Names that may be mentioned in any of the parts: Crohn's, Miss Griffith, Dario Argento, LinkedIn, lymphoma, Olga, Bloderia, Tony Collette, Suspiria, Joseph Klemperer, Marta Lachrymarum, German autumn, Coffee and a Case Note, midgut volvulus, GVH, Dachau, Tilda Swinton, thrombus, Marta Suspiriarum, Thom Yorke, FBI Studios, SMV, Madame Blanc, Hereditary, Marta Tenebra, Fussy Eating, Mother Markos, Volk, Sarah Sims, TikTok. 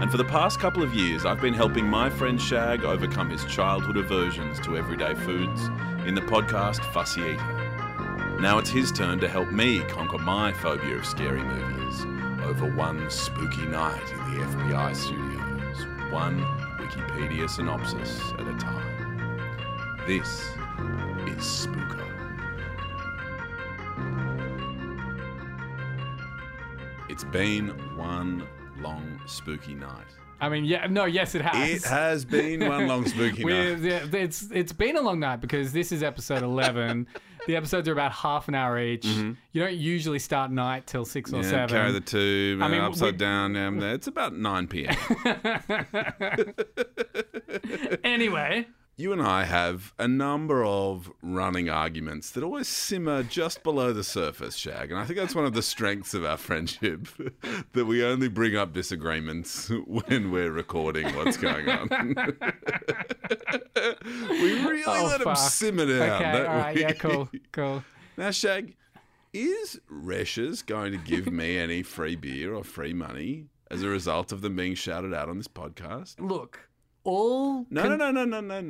and for the past couple of years, I've been helping my friend Shag overcome his childhood aversions to everyday foods in the podcast Fussy Eating. Now it's his turn to help me conquer my phobia of scary movies over one spooky night in the FBI Studios, one Wikipedia synopsis at a time. This is Spooker. It's been one long spooky night. I mean, yeah, no, yes, it has. It has been one long spooky night. It's been a long night because this is episode 11. The episodes are about half an hour each. Mm-hmm. You don't usually start night till 6 or 7. Carry the tube, I mean, upside down. It's about 9 p.m. Anyway. You and I have a number of running arguments that always simmer just below the surface, Shag. And I think that's one of the strengths of our friendship, that we only bring up disagreements when we're recording what's going on. We really let them simmer down. Okay, all right, yeah, cool. Now, Shag, is Reschs going to give me any free beer or free money as a result of them being shouted out on this podcast? Look. No.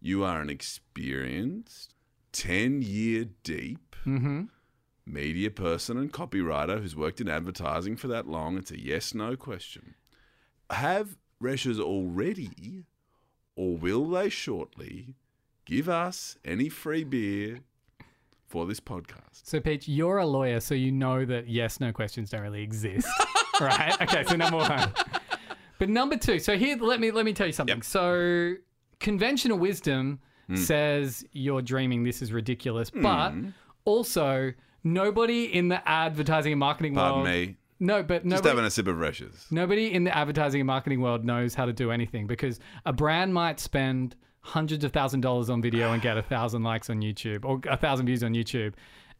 You are an experienced, 10-year deep media person and copywriter who's worked in advertising for that long. It's a yes-no question. Have Reschs already, or will they shortly, give us any free beer for this podcast? So, Peach, you're a lawyer, so you know that yes-no questions don't really exist, right? Okay, so number one. But number two, so here, let me tell you something. Yep. So conventional wisdom says you're dreaming, this is ridiculous. But also, nobody in the advertising and marketing world... Pardon me. No, but nobody... Just having a sip of Reschs. Nobody in the advertising and marketing world knows how to do anything, because a brand might spend hundreds of thousands of dollars on video and get 1,000 likes on YouTube or 1,000 views on YouTube.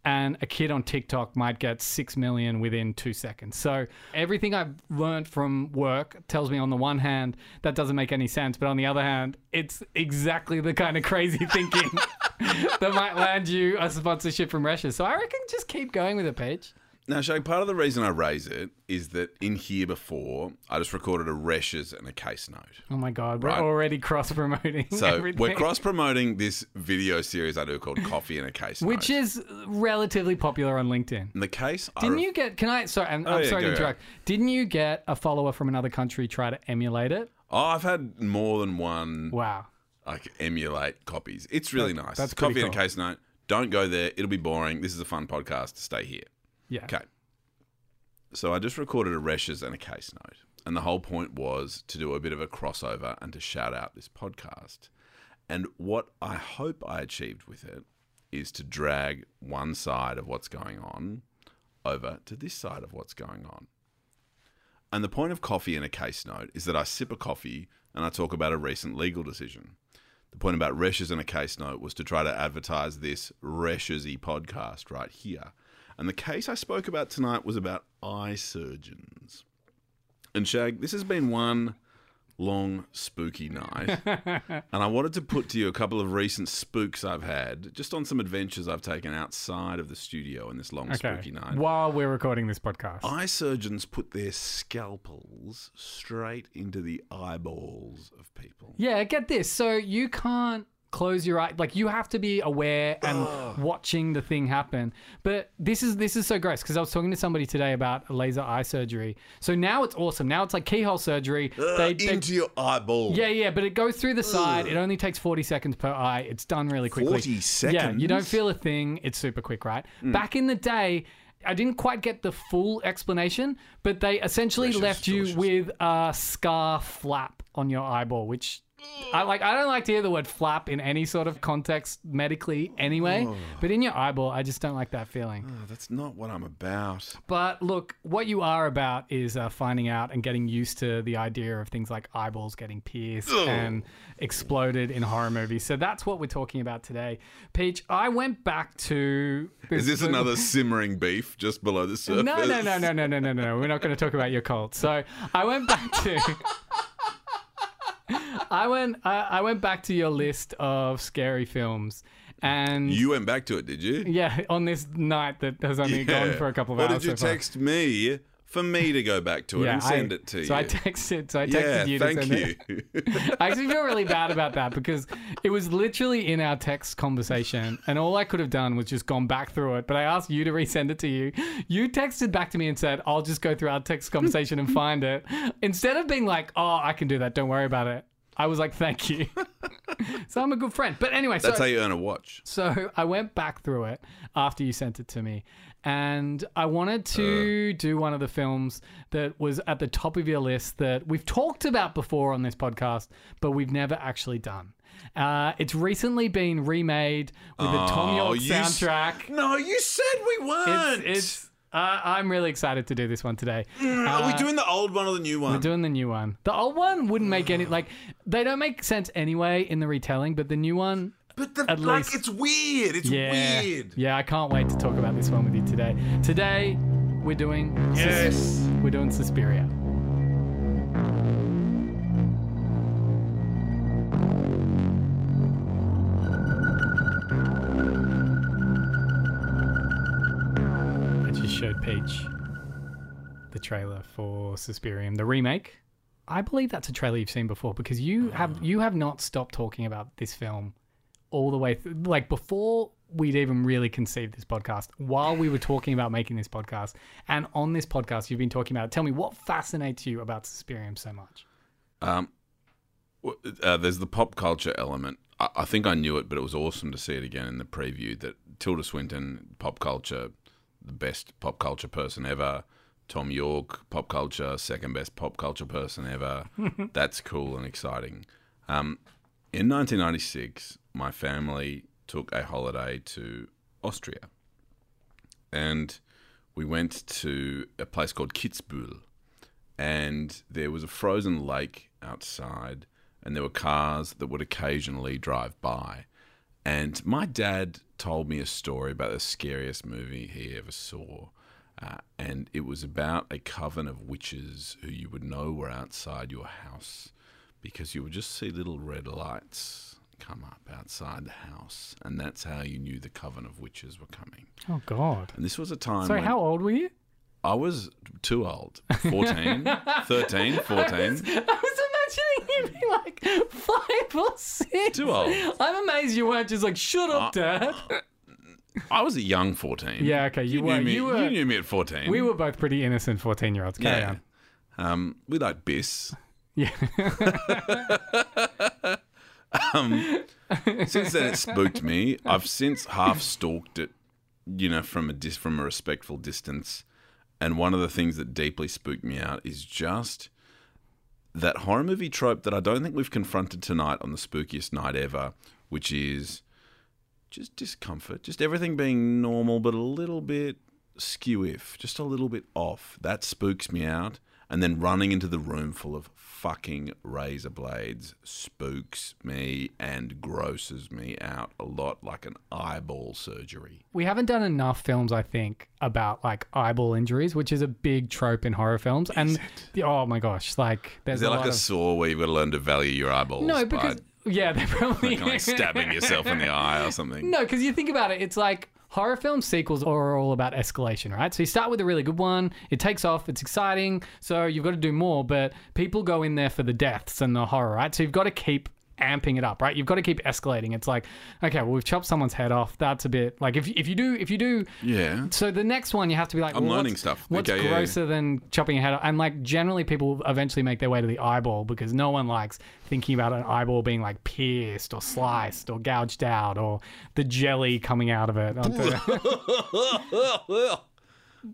And a kid on TikTok might get 6 million within 2 seconds. So everything I've learned from work tells me, on the one hand, that doesn't make any sense. But on the other hand, it's exactly the kind of crazy thinking that might land you a sponsorship from Reschs. So I reckon just keep going with it, Paige. Now, Shag, part of the reason I raise it is that in here before, I just recorded a Reschs and a case note. Oh, my God. Right? We're already cross-promoting everything. We're cross-promoting this video series I do called Coffee and a Case Note. Which is relatively popular on LinkedIn. And the case... Sorry to interrupt. Didn't you get a follower from another country try to emulate it? Oh, I've had more than one... Wow. Like, emulate copies. It's really nice. That's Coffee and a Case Note. Don't go there. It'll be boring. This is a fun podcast. Stay here. Yeah. Okay. So I just recorded a Reschs and a case note. And the whole point was to do a bit of a crossover and to shout out this podcast. And what I hope I achieved with it is to drag one side of what's going on over to this side of what's going on. And the point of Coffee and a Case Note is that I sip a coffee and I talk about a recent legal decision. The point about Reschs and a Case Note was to try to advertise this Reschs-y podcast right here. And the case I spoke about tonight was about eye surgeons. And Shag, this has been one long spooky night. And I wanted to put to you a couple of recent spooks I've had, just on some adventures I've taken outside of the studio in this long spooky night. While we're recording this podcast. Eye surgeons put their scalpels straight into the eyeballs of people. Yeah, get this. So you can't close your eye, like, you have to be aware and watching the thing happen. But this is so gross, because I was talking to somebody today about laser eye surgery. So now it's awesome. Now it's like keyhole surgery. Into your eyeball. Yeah, but it goes through the side. It only takes 40 seconds per eye. It's done really quickly. 40 seconds? Yeah, you don't feel a thing. It's super quick, right? Back in the day, I didn't quite get the full explanation, but they essentially left you with a scar flap on your eyeball, which I don't like to hear the word flap in any sort of context medically anyway, but in your eyeball, I just don't like that feeling. Oh, that's not what I'm about. But look, what you are about is finding out and getting used to the idea of things like eyeballs getting pierced and exploded in horror movies. So that's what we're talking about today. Peach, I went back to... Is this another simmering beef just below the surface? No. We're not going to talk about your cult. So I went back to... I went back to your list of scary films, and you went back to it, did you? Yeah, on this night that has only gone for a couple of hours. Or did you text me for me to go back to it and send it to you? So I texted you. Thank you. I actually feel really bad about that because it was literally in our text conversation, and all I could have done was just gone back through it. But I asked you to resend it to you. You texted back to me and said, "I'll just go through our text conversation and find it." Instead of being like, "Oh, I can do that. Don't worry about it." I was like, thank you. So I'm a good friend. But anyway. That's how you earn a watch. So I went back through it after you sent it to me. And I wanted to do one of the films that was at the top of your list that we've talked about before on this podcast, but we've never actually done. It's recently been remade with a Thom Yorke soundtrack. No, you said we weren't. I'm really excited to do this one today. Are we doing the old one or the new one? We're doing the new one. The old one wouldn't make any... Like, they don't make sense anyway in the retelling, but the new one... But at least, it's weird. It's weird. Yeah, I can't wait to talk about this one with you today. Today, we're doing... Yes. We're doing Suspiria. Showed Peach the trailer for Suspirium, the remake. I believe that's a trailer you've seen before because you have not stopped talking about this film all the way through, like before we'd even really conceived this podcast, while we were talking about making this podcast, and on this podcast you've been talking about it. Tell me, what fascinates you about Suspirium so much? There's the pop culture element. I think I knew it, but it was awesome to see it again in the preview. That Tilda Swinton, pop culture, the best pop culture person ever. Thom Yorke, pop culture, second best pop culture person ever. That's cool and exciting. In 1996, my family took a holiday to Austria. And we went to a place called Kitzbühel. And there was a frozen lake outside. And there were cars that would occasionally drive by. And my dad told me a story about the scariest movie he ever saw. And it was about a coven of witches who you would know were outside your house because you would just see little red lights come up outside the house. And that's how you knew the coven of witches were coming. Oh, God. And this was a time... Sorry, how old were you? I was too old. 14. I was you'd be like 5 or 6. Too old. I'm amazed you weren't just like, shut up, Dad. I was a young 14. Yeah, okay. You knew me at 14. We were both pretty innocent 14-year-olds. Carry on. We like bis. Yeah. Since then, it spooked me. I've since half stalked it, you know, from a respectful distance. And one of the things that deeply spooked me out is just that horror movie trope that I don't think we've confronted tonight on the spookiest night ever, which is just discomfort, just everything being normal but a little bit skew-if, just a little bit off. That spooks me out. And then running into the room full of fucking razor blades spooks me and grosses me out a lot, like an eyeball surgery. We haven't done enough films, I think, about like eyeball injuries, which is a big trope in horror films. Oh my gosh, like there's a lot of saw where you've got to learn to value your eyeballs? No, because they're probably like stabbing yourself in the eye or something. No, because you think about it, it's like, horror film sequels are all about escalation, right? So you start with a really good one, it takes off, it's exciting, so you've got to do more, but people go in there for the deaths and the horror, right? So you've got to keep amping it up, right? You've got to keep escalating. It's like, okay, well, we've chopped someone's head off. That's a bit like if you do. Yeah. So the next one you have to be like, I'm learning stuff. What's grosser than chopping a head off? And like generally people eventually make their way to the eyeball because no one likes thinking about an eyeball being like pierced or sliced or gouged out or the jelly coming out of it.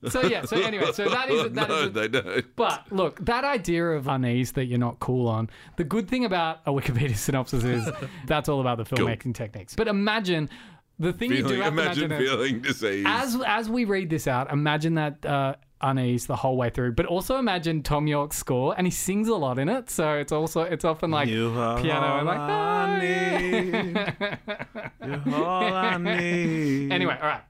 So that is... they don't. But look, that idea of unease that you're not cool on, the good thing about a Wikipedia synopsis is that's all about the filmmaking techniques. But imagine... The thing feeling, you do have imagine to imagine feeling disease. As we read this out, imagine that unease the whole way through. But also imagine Thom Yorke's score, and he sings a lot in it, so it's often like you piano and like You're all I need. Anyway, all right.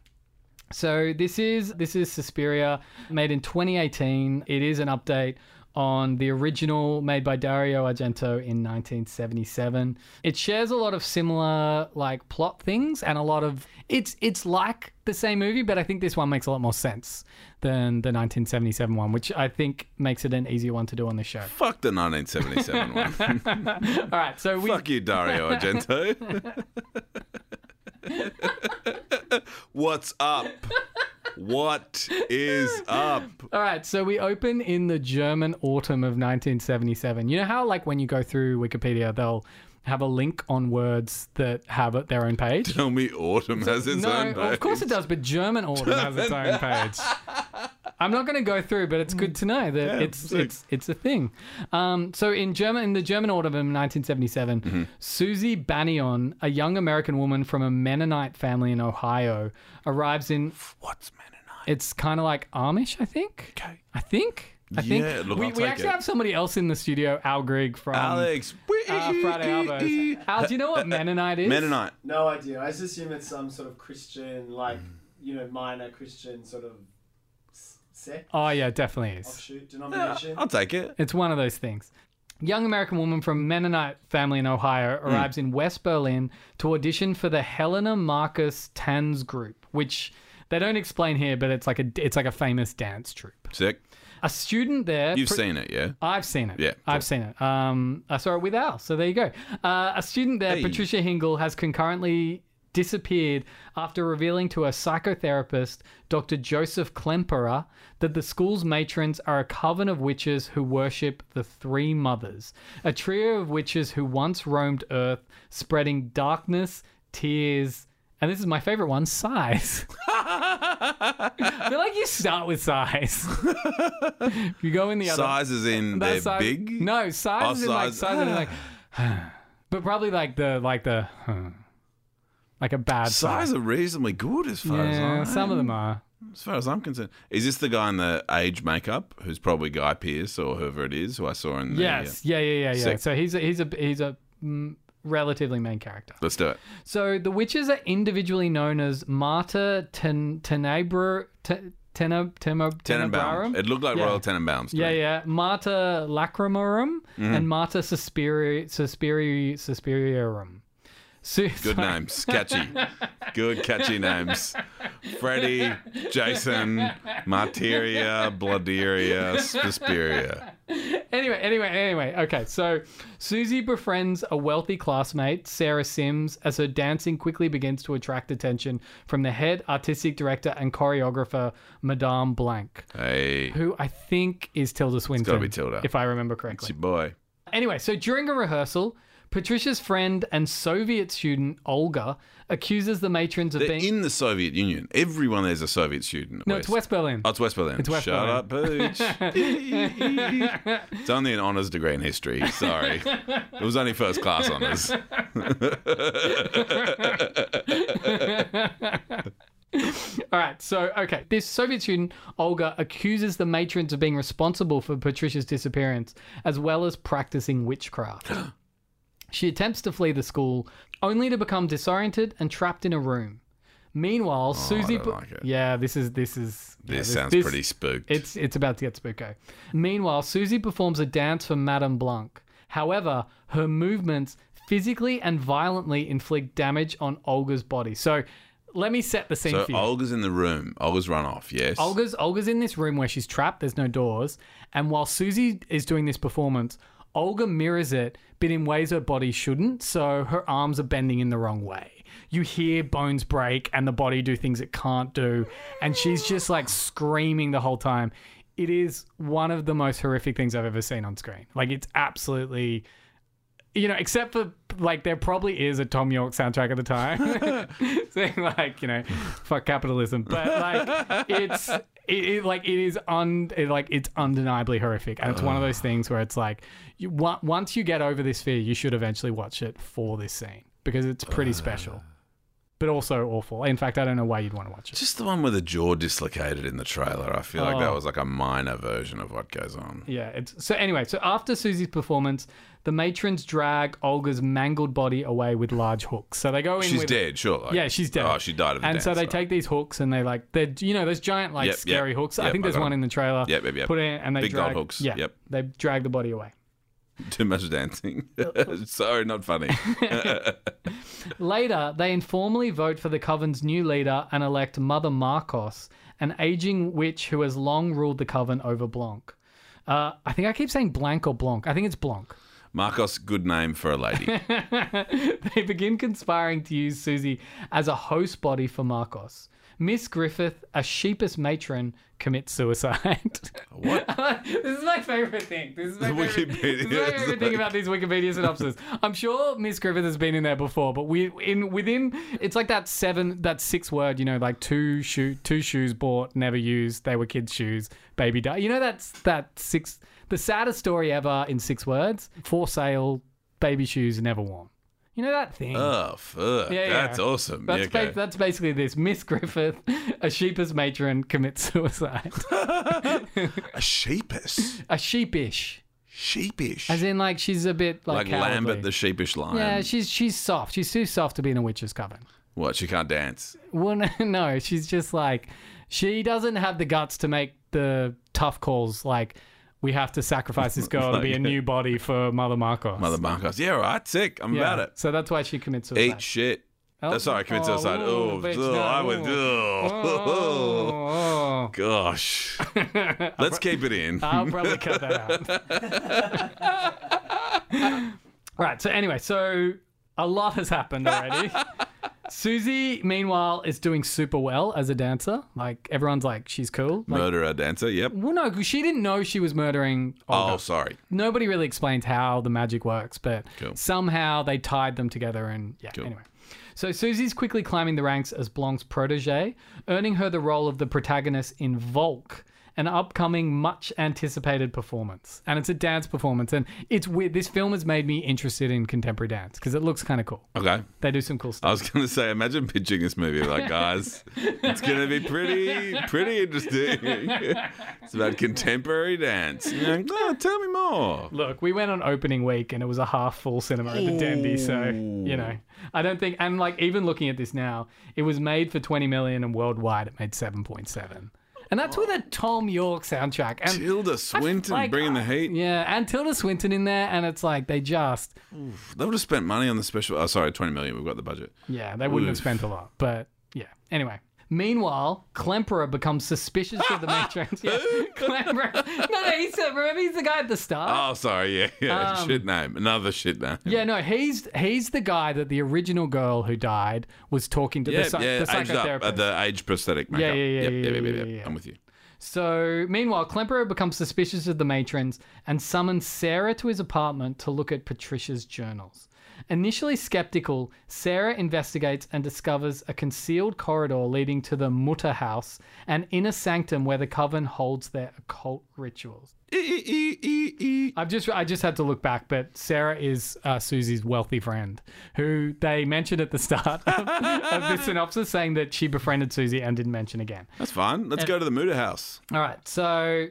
So this is Suspiria, made in 2018. It is an update on the original, made by Dario Argento in 1977. It shares a lot of similar like plot things and a lot of it's like the same movie, but I think this one makes a lot more sense than the 1977 one, which I think makes it an easier one to do on this show. Fuck the 1977 one. All right, so fuck you, Dario Argento. What's up? What is up? All right, so we open in the German autumn of 1977. You know how, like, when you go through Wikipedia, they'll have a link on words that have their own page? Tell me autumn has its own page. Well, of course it does, but German autumn has its own page. I'm not going to go through, but it's good to know that it's a thing. So in the German autumn of 1977, Susie Bannion, a young American woman from a Mennonite family in Ohio, arrives in... What's Mennonite? It's kind of like Amish, I think. Okay. I think. Look, we actually have somebody else in the studio, Al Grigg from Alex Friday Albers. Al, do you know what Mennonite is? Mennonite. No idea. I just assume it's some sort of Christian, like, you know, minor Christian sort of sect. Oh, yeah, definitely is. Offshoot denomination. Yeah, I'll take it. It's one of those things. Young American woman from Mennonite family in Ohio arrives in West Berlin to audition for the Helena Marcus Tanz Group, which they don't explain here, but it's like a famous dance troupe. Sick. A student there... You've seen it, yeah? I've seen it. Yeah. Cool. I've seen it. I saw it with Al, so there you go. A student there, Patricia Hingle, has concurrently disappeared after revealing to her psychotherapist, Dr. Joseph Klemperer, that the school's matrons are a coven of witches who worship the Three Mothers, a trio of witches who once roamed Earth, spreading darkness, tears... And this is my favorite one, sighs. I feel like you start with sighs. You go in the other. Sighs is in they're size, big? No, sighs is in like sighs and like but probably like the like a bad sighs sigh. Are reasonably good as far as I'm some of them are. As far as I'm concerned. Is this the guy in the age makeup who's probably Guy Pearce or whoever it is who I saw in the Yes. So he's a relatively main character. Let's do it. So the witches are individually known as Marta Tenebra, Tenebrarum. It looked like Royal Tenenbaums. Yeah. Marta Lachrymarum and Marta Suspiriarum. Good names. Catchy. Good catchy names. Freddy, Jason, Martyria, Bloderia, Suspiria. Anyway. Okay, so Susie befriends a wealthy classmate, Sarah Sims, as her dancing quickly begins to attract attention from the head artistic director and choreographer, Madame Blanc, who I think is Tilda Swinton. It's got to be Tilda. If I remember correctly. It's your boy. Anyway, so during a rehearsal... Patricia's friend and Soviet student, Olga, accuses the matrons of being... in the Soviet Union. Everyone there's a Soviet student. No, it's West Berlin. Oh, it's West Berlin. It's West Shut Berlin. Up, Pooch. It's only an honours degree in history. Sorry. It was only first class honours. All right, so, okay. This Soviet student, Olga, accuses the matrons of being responsible for Patricia's disappearance, as well as practising witchcraft. She attempts to flee the school, only to become disoriented and trapped in a room. Meanwhile, Susie... I don't like it. Yeah, this is... This sounds pretty spooked. It's about to get spooko. Meanwhile, Susie performs a dance for Madame Blanc. However, her movements physically and violently inflict damage on Olga's body. So... Let me set the scene for you. So Olga's in the room. Olga's run off, yes. Olga's in this room where she's trapped. There's no doors. And while Susie is doing this performance... Olga mirrors it, but in ways her body shouldn't, so her arms are bending in the wrong way. You hear bones break and the body do things it can't do, and she's just, like, screaming the whole time. It is one of the most horrific things I've ever seen on screen. Like, it's absolutely... You know, except for, like, there probably is a Thom Yorke soundtrack at the time. Saying, like, you know, fuck capitalism. But, like, it's... It's undeniably horrific, and it's one of those things where it's like, once you get over this fear, you should eventually watch it for this scene because it's pretty special, but also awful. In fact, I don't know why you'd want to watch it. Just the one with the jaw dislocated in the trailer. I feel like that was like a minor version of what goes on. Yeah. So after Susie's performance, the matrons drag Olga's mangled body away with large hooks. So they go in. She's dead, sure. Like, yeah, she's dead. Oh, she died of the dance. And so they take these hooks and they're those giant scary hooks. I think there's one in the trailer. Yep. Put it in and they drag. Big gold hooks. Yeah. Yep. They drag the body away. Too much dancing. Sorry, not funny. Later, they informally vote for the Coven's new leader and elect Mother Markos, an aging witch who has long ruled the Coven over Blanc. I think I keep saying Blanc or Blanc. I think it's Blanc. Markos, good name for a lady. They begin conspiring to use Susie as a host body for Markos. Miss Griffith, a sheepish matron, commits suicide. What? This is my favourite thing. This is my favourite thing about these Wikipedia synopses. I'm sure Miss Griffith has been in there before, but it's like that six word, two shoes bought, never used, they were kids' shoes, baby died. The saddest story ever in 6 words, for sale, baby shoes never worn. You know that thing? Oh, fuck. Yeah, that's awesome. That's, okay. That's basically this. Miss Griffith, a sheepish matron, commits suicide. A sheepish? A sheepish. Sheepish? As in, she's a bit, like Lambert the sheepish lion. Yeah, she's soft. She's too soft to be in a witch's coven. What, she can't dance? Well, no, she's just she doesn't have the guts to make the tough calls, we have to sacrifice this girl to be a new body for Mother Markos. Mother Markos. Yeah, right. Sick. I'm about it. So that's why she commits suicide. Eat shit. Commits suicide. Gosh. Let's keep it in. I'll probably cut that out. Right. So anyway, a lot has happened already. Susie, meanwhile, is doing super well as a dancer. Everyone's she's cool. Murderer dancer, yep. Well, no, because she didn't know she was murdering Olga. Oh, sorry. Nobody really explains how the magic works, but somehow they tied them together and, anyway. So Susie's quickly climbing the ranks as Blanc's protege, earning her the role of the protagonist in Volk, an upcoming much-anticipated performance. And it's a dance performance. And it's weird. This film has made me interested in contemporary dance because it looks kind of cool. Okay. They do some cool stuff. I was going to say, imagine pitching this movie guys, it's going to be pretty interesting. It's about contemporary dance. Tell me more. Look, we went on opening week and it was a half-full cinema at the Dendy. So, I don't think... And, even looking at this now, it was made for $20 million and worldwide it made 7.7. And that's with a Thom Yorke soundtrack. And Tilda Swinton bringing the heat. Yeah, and Tilda Swinton in there, and it's they just... Oof, they would have spent money on the special... Oh, sorry, 20 million. We've got the budget. Yeah, they wouldn't have spent a lot, but yeah. Anyway. Meanwhile, Klemperer becomes suspicious of the matrons. Yeah. Klemperer. No, remember he's the guy at the start. Oh, sorry, yeah. Shit name. Another shit name. Yeah, no, he's the guy that the original girl who died was talking to the psychotherapist. The age prosthetic makeup. Yeah. I'm with you. So, meanwhile, Klemperer becomes suspicious of the matrons and summons Sarah to his apartment to look at Patricia's journals. Initially skeptical, Sarah investigates and discovers a concealed corridor leading to the Mutter House, an inner sanctum where the Coven holds their occult rituals. I just had to look back, but Sarah is Susie's wealthy friend, who they mentioned at the start of the synopsis, saying that she befriended Susie and didn't mention again. That's fine. Let's go to the Mutter House. All right, so...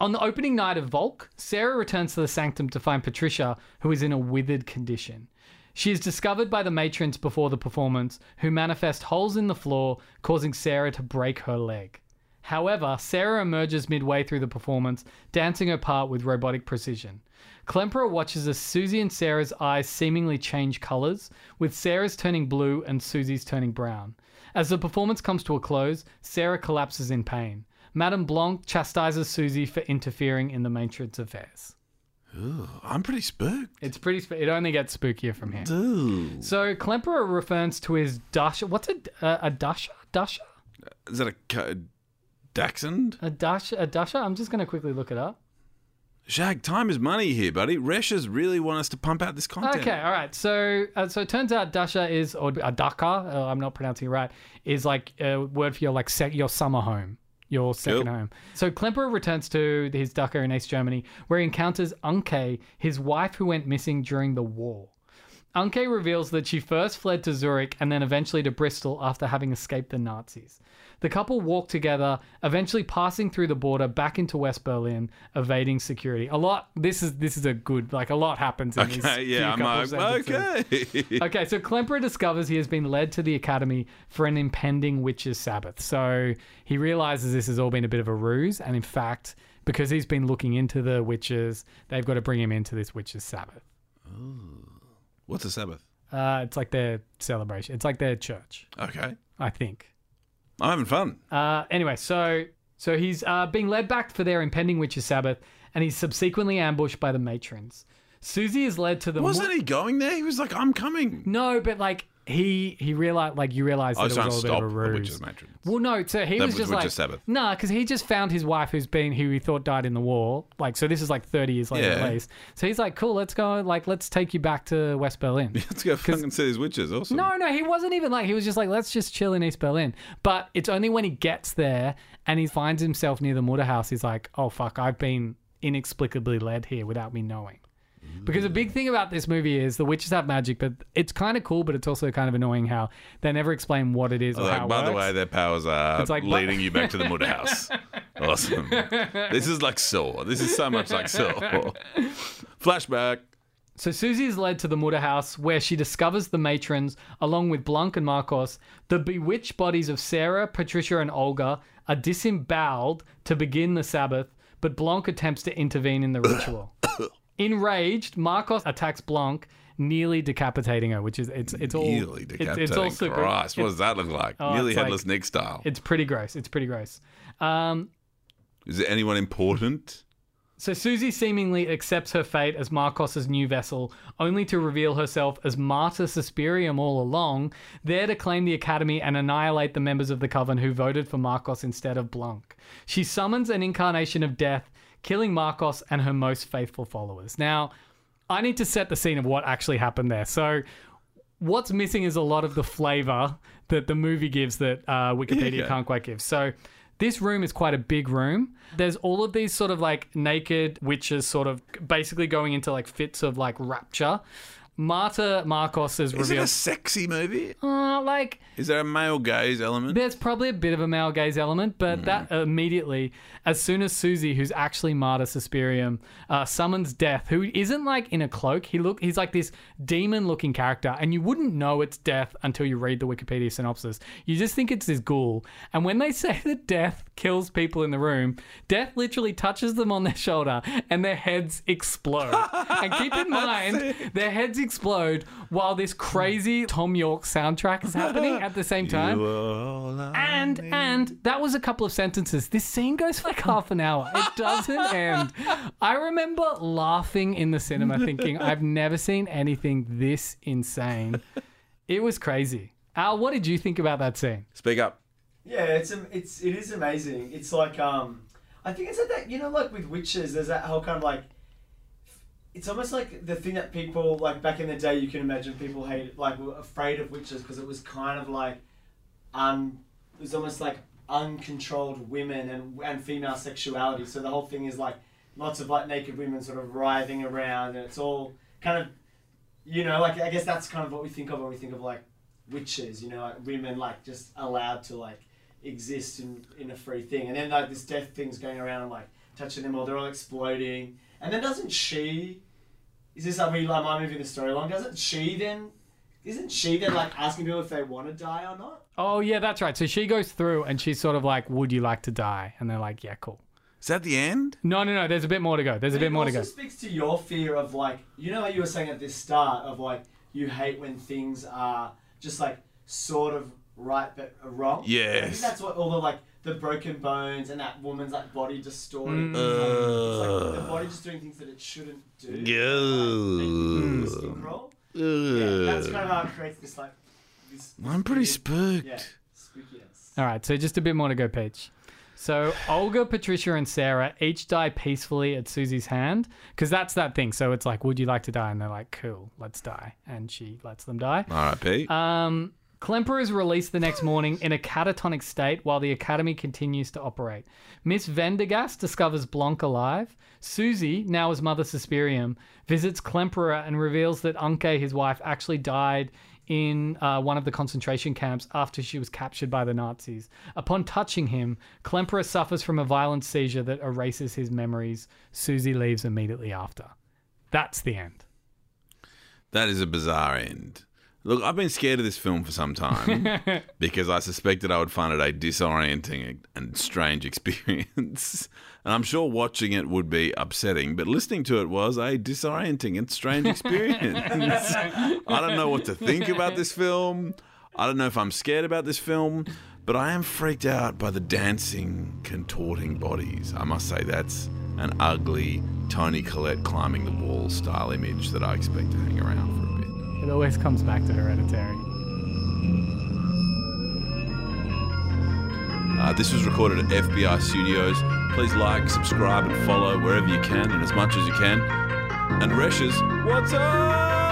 On the opening night of Volk, Sarah returns to the sanctum to find Patricia, who is in a withered condition. She is discovered by the matrons before the performance, who manifest holes in the floor, causing Sarah to break her leg. However, Sarah emerges midway through the performance, dancing her part with robotic precision. Klemperer watches as Susie and Sarah's eyes seemingly change colours, with Sarah's turning blue and Susie's turning brown. As the performance comes to a close, Sarah collapses in pain. Madame Blanc chastises Susie for interfering in the matron's affairs. Ooh, I'm pretty spooked. It's pretty spooked. It only gets spookier from here. Ooh. So Klemperer refers to his dasher. What's a dasher? Dasher? Is that a dachshund? A dasher? I'm just going to quickly look it up. Shag, time is money here, buddy. Reschs really want us to pump out this content. Okay, all right. So it turns out dasha is, or a daka, I'm not pronouncing it right, is a word for your summer home. your second home. So Klemperer returns to his Dachau in East Germany, where he encounters Anke, his wife who went missing during the war. Anke reveals that she first fled to Zurich and then eventually to Bristol after having escaped the Nazis. The couple walk together, eventually passing through the border back into West Berlin, evading security. A lot. This is a good, like, a lot happens in these Okay, so Klemperer discovers he has been led to the academy for an impending witches' Sabbath. So he realizes this has all been a bit of a ruse, and in fact, because he's been looking into the witches, they've got to bring him into this witches' Sabbath. Oh. What's a Sabbath? It's like their celebration. It's like their church. Okay. I think. I'm having fun. Anyway, so he's being led back for their impending witches' Sabbath, and he's subsequently ambushed by the matrons. Susie is led to the... Wasn't he going there? He was like, I'm coming. No, but like... He realized, like, you realized that it was all a bit of a ruse. Well, no, so he was just like, nah, because he just found his wife who he thought died in the war. Like, so this is like 30 years later at least. So he's like, cool, let's go, like, let's take you back to West Berlin. Let's go fucking see these witches. Awesome. No, he wasn't even like, he was just like, let's just chill in East Berlin. But it's only when he gets there and he finds himself near the Mutter House, he's like, oh fuck, I've been inexplicably led here without me knowing. Because a big thing about this movie is the witches have magic, but it's kind of cool, but it's also kind of annoying how they never explain what it is or how it works. By the way, their powers are like, leading you back to the Mutter House. Awesome. This is like Saw. This is so much like Saw. Flashback. So Susie is led to the Mutter House, where she discovers the matrons, along with Blanc and Markos. The bewitched bodies of Sarah, Patricia, and Olga are disemboweled to begin the Sabbath, but Blanc attempts to intervene in the ritual. Enraged, Markos attacks Blanc, nearly decapitating her, which is nearly decapitating. It's all super. Christ, what does that look like? Oh, nearly headless, like, Nick style. It's pretty gross. It's pretty gross. Is there anyone important? So Susie seemingly accepts her fate as Marcos's new vessel, only to reveal herself as Marta Suspirium all along, there to claim the academy and annihilate the members of the coven who voted for Markos instead of Blanc. She summons an incarnation of death, killing Markos and her most faithful followers. Now, I need to set the scene of what actually happened there. So what's missing is a lot of the flavor that the movie gives that Wikipedia can't quite give. So this room is quite a big room. There's all of these sort of like naked witches sort of basically going into like fits of like rapture. Marta Markos is revealed. Is it a sexy movie? Like, is there a male gaze element? There's probably a bit of a male gaze element, but that immediately, as soon as Susie, who's actually Marta Suspirium, summons Death, who isn't like in a cloak. He's like this demon-looking character, and you wouldn't know it's Death until you read the Wikipedia synopsis. You just think it's this ghoul. And when they say that Death kills people in the room, Death literally touches them on their shoulder, and their heads explode. And keep in mind, their heads explode while this crazy Thom Yorke soundtrack is happening at the same time. And that was a couple of sentences. This scene goes for like half an hour. It doesn't end. I remember laughing in the cinema thinking, I've never seen anything this insane. It was crazy. Al, what did you think about that scene? Speak up. Yeah, it is amazing. It's like, I think it's like that, you know, like with witches, there's that whole kind of like, it's almost like the thing that people, like back in the day, you can imagine people were afraid of witches because it was kind of like, it was almost like uncontrolled women and female sexuality. So the whole thing is like lots of like naked women sort of writhing around, and it's all kind of, you know, like, I guess that's kind of what we think of when we think of like witches, you know, like women like just allowed to like exist in a free thing. And then like this death thing's going around and like touching them all, they're all exploding. And then doesn't she... Is this... I mean, like, am I moving the story along? Doesn't she then... Isn't she then, like, asking people if they want to die or not? Oh, yeah, that's right. So she goes through and she's sort of like, would you like to die? And they're like, yeah, cool. Is that the end? No. There's a bit more to go. There's a bit more to go. It also speaks to your fear of, like... You know what you were saying at the start of, like, you hate when things are just, like, sort of right but wrong? Yes. I think that's what all the, like... the broken bones and that woman's like body distorted. It's like the body just doing things that it shouldn't do. Yeah. Yeah, that's kind of how it creates this like... I'm pretty spooked. Yeah, spooky ass. All right, so just a bit more to go, Peach. So Olga, Patricia, and Sarah each die peacefully at Susie's hand, because that's that thing. So it's like, would you like to die? And they're like, cool, let's die. And she lets them die. All right, Pete. Klemperer is released the next morning in a catatonic state while the academy continues to operate. Miss Vendergast discovers Blanc alive. Susie, now as Mother Suspirium, visits Klemperer and reveals that Anke, his wife, actually died in one of the concentration camps after she was captured by the Nazis. Upon touching him, Klemperer suffers from a violent seizure that erases his memories. Susie leaves immediately after. That's the end. That is a bizarre end. Look, I've been scared of this film for some time because I suspected I would find it a disorienting and strange experience. And I'm sure watching it would be upsetting, but listening to it was a disorienting and strange experience. I don't know what to think about this film. I don't know if I'm scared about this film, but I am freaked out by the dancing, contorting bodies. I must say that's an ugly Tony Collette climbing the wall style image that I expect to hang around for a bit. It always comes back to Hereditary. This was recorded at FBI Studios. Please like, subscribe, and follow wherever you can and as much as you can. And Reschs, what's up?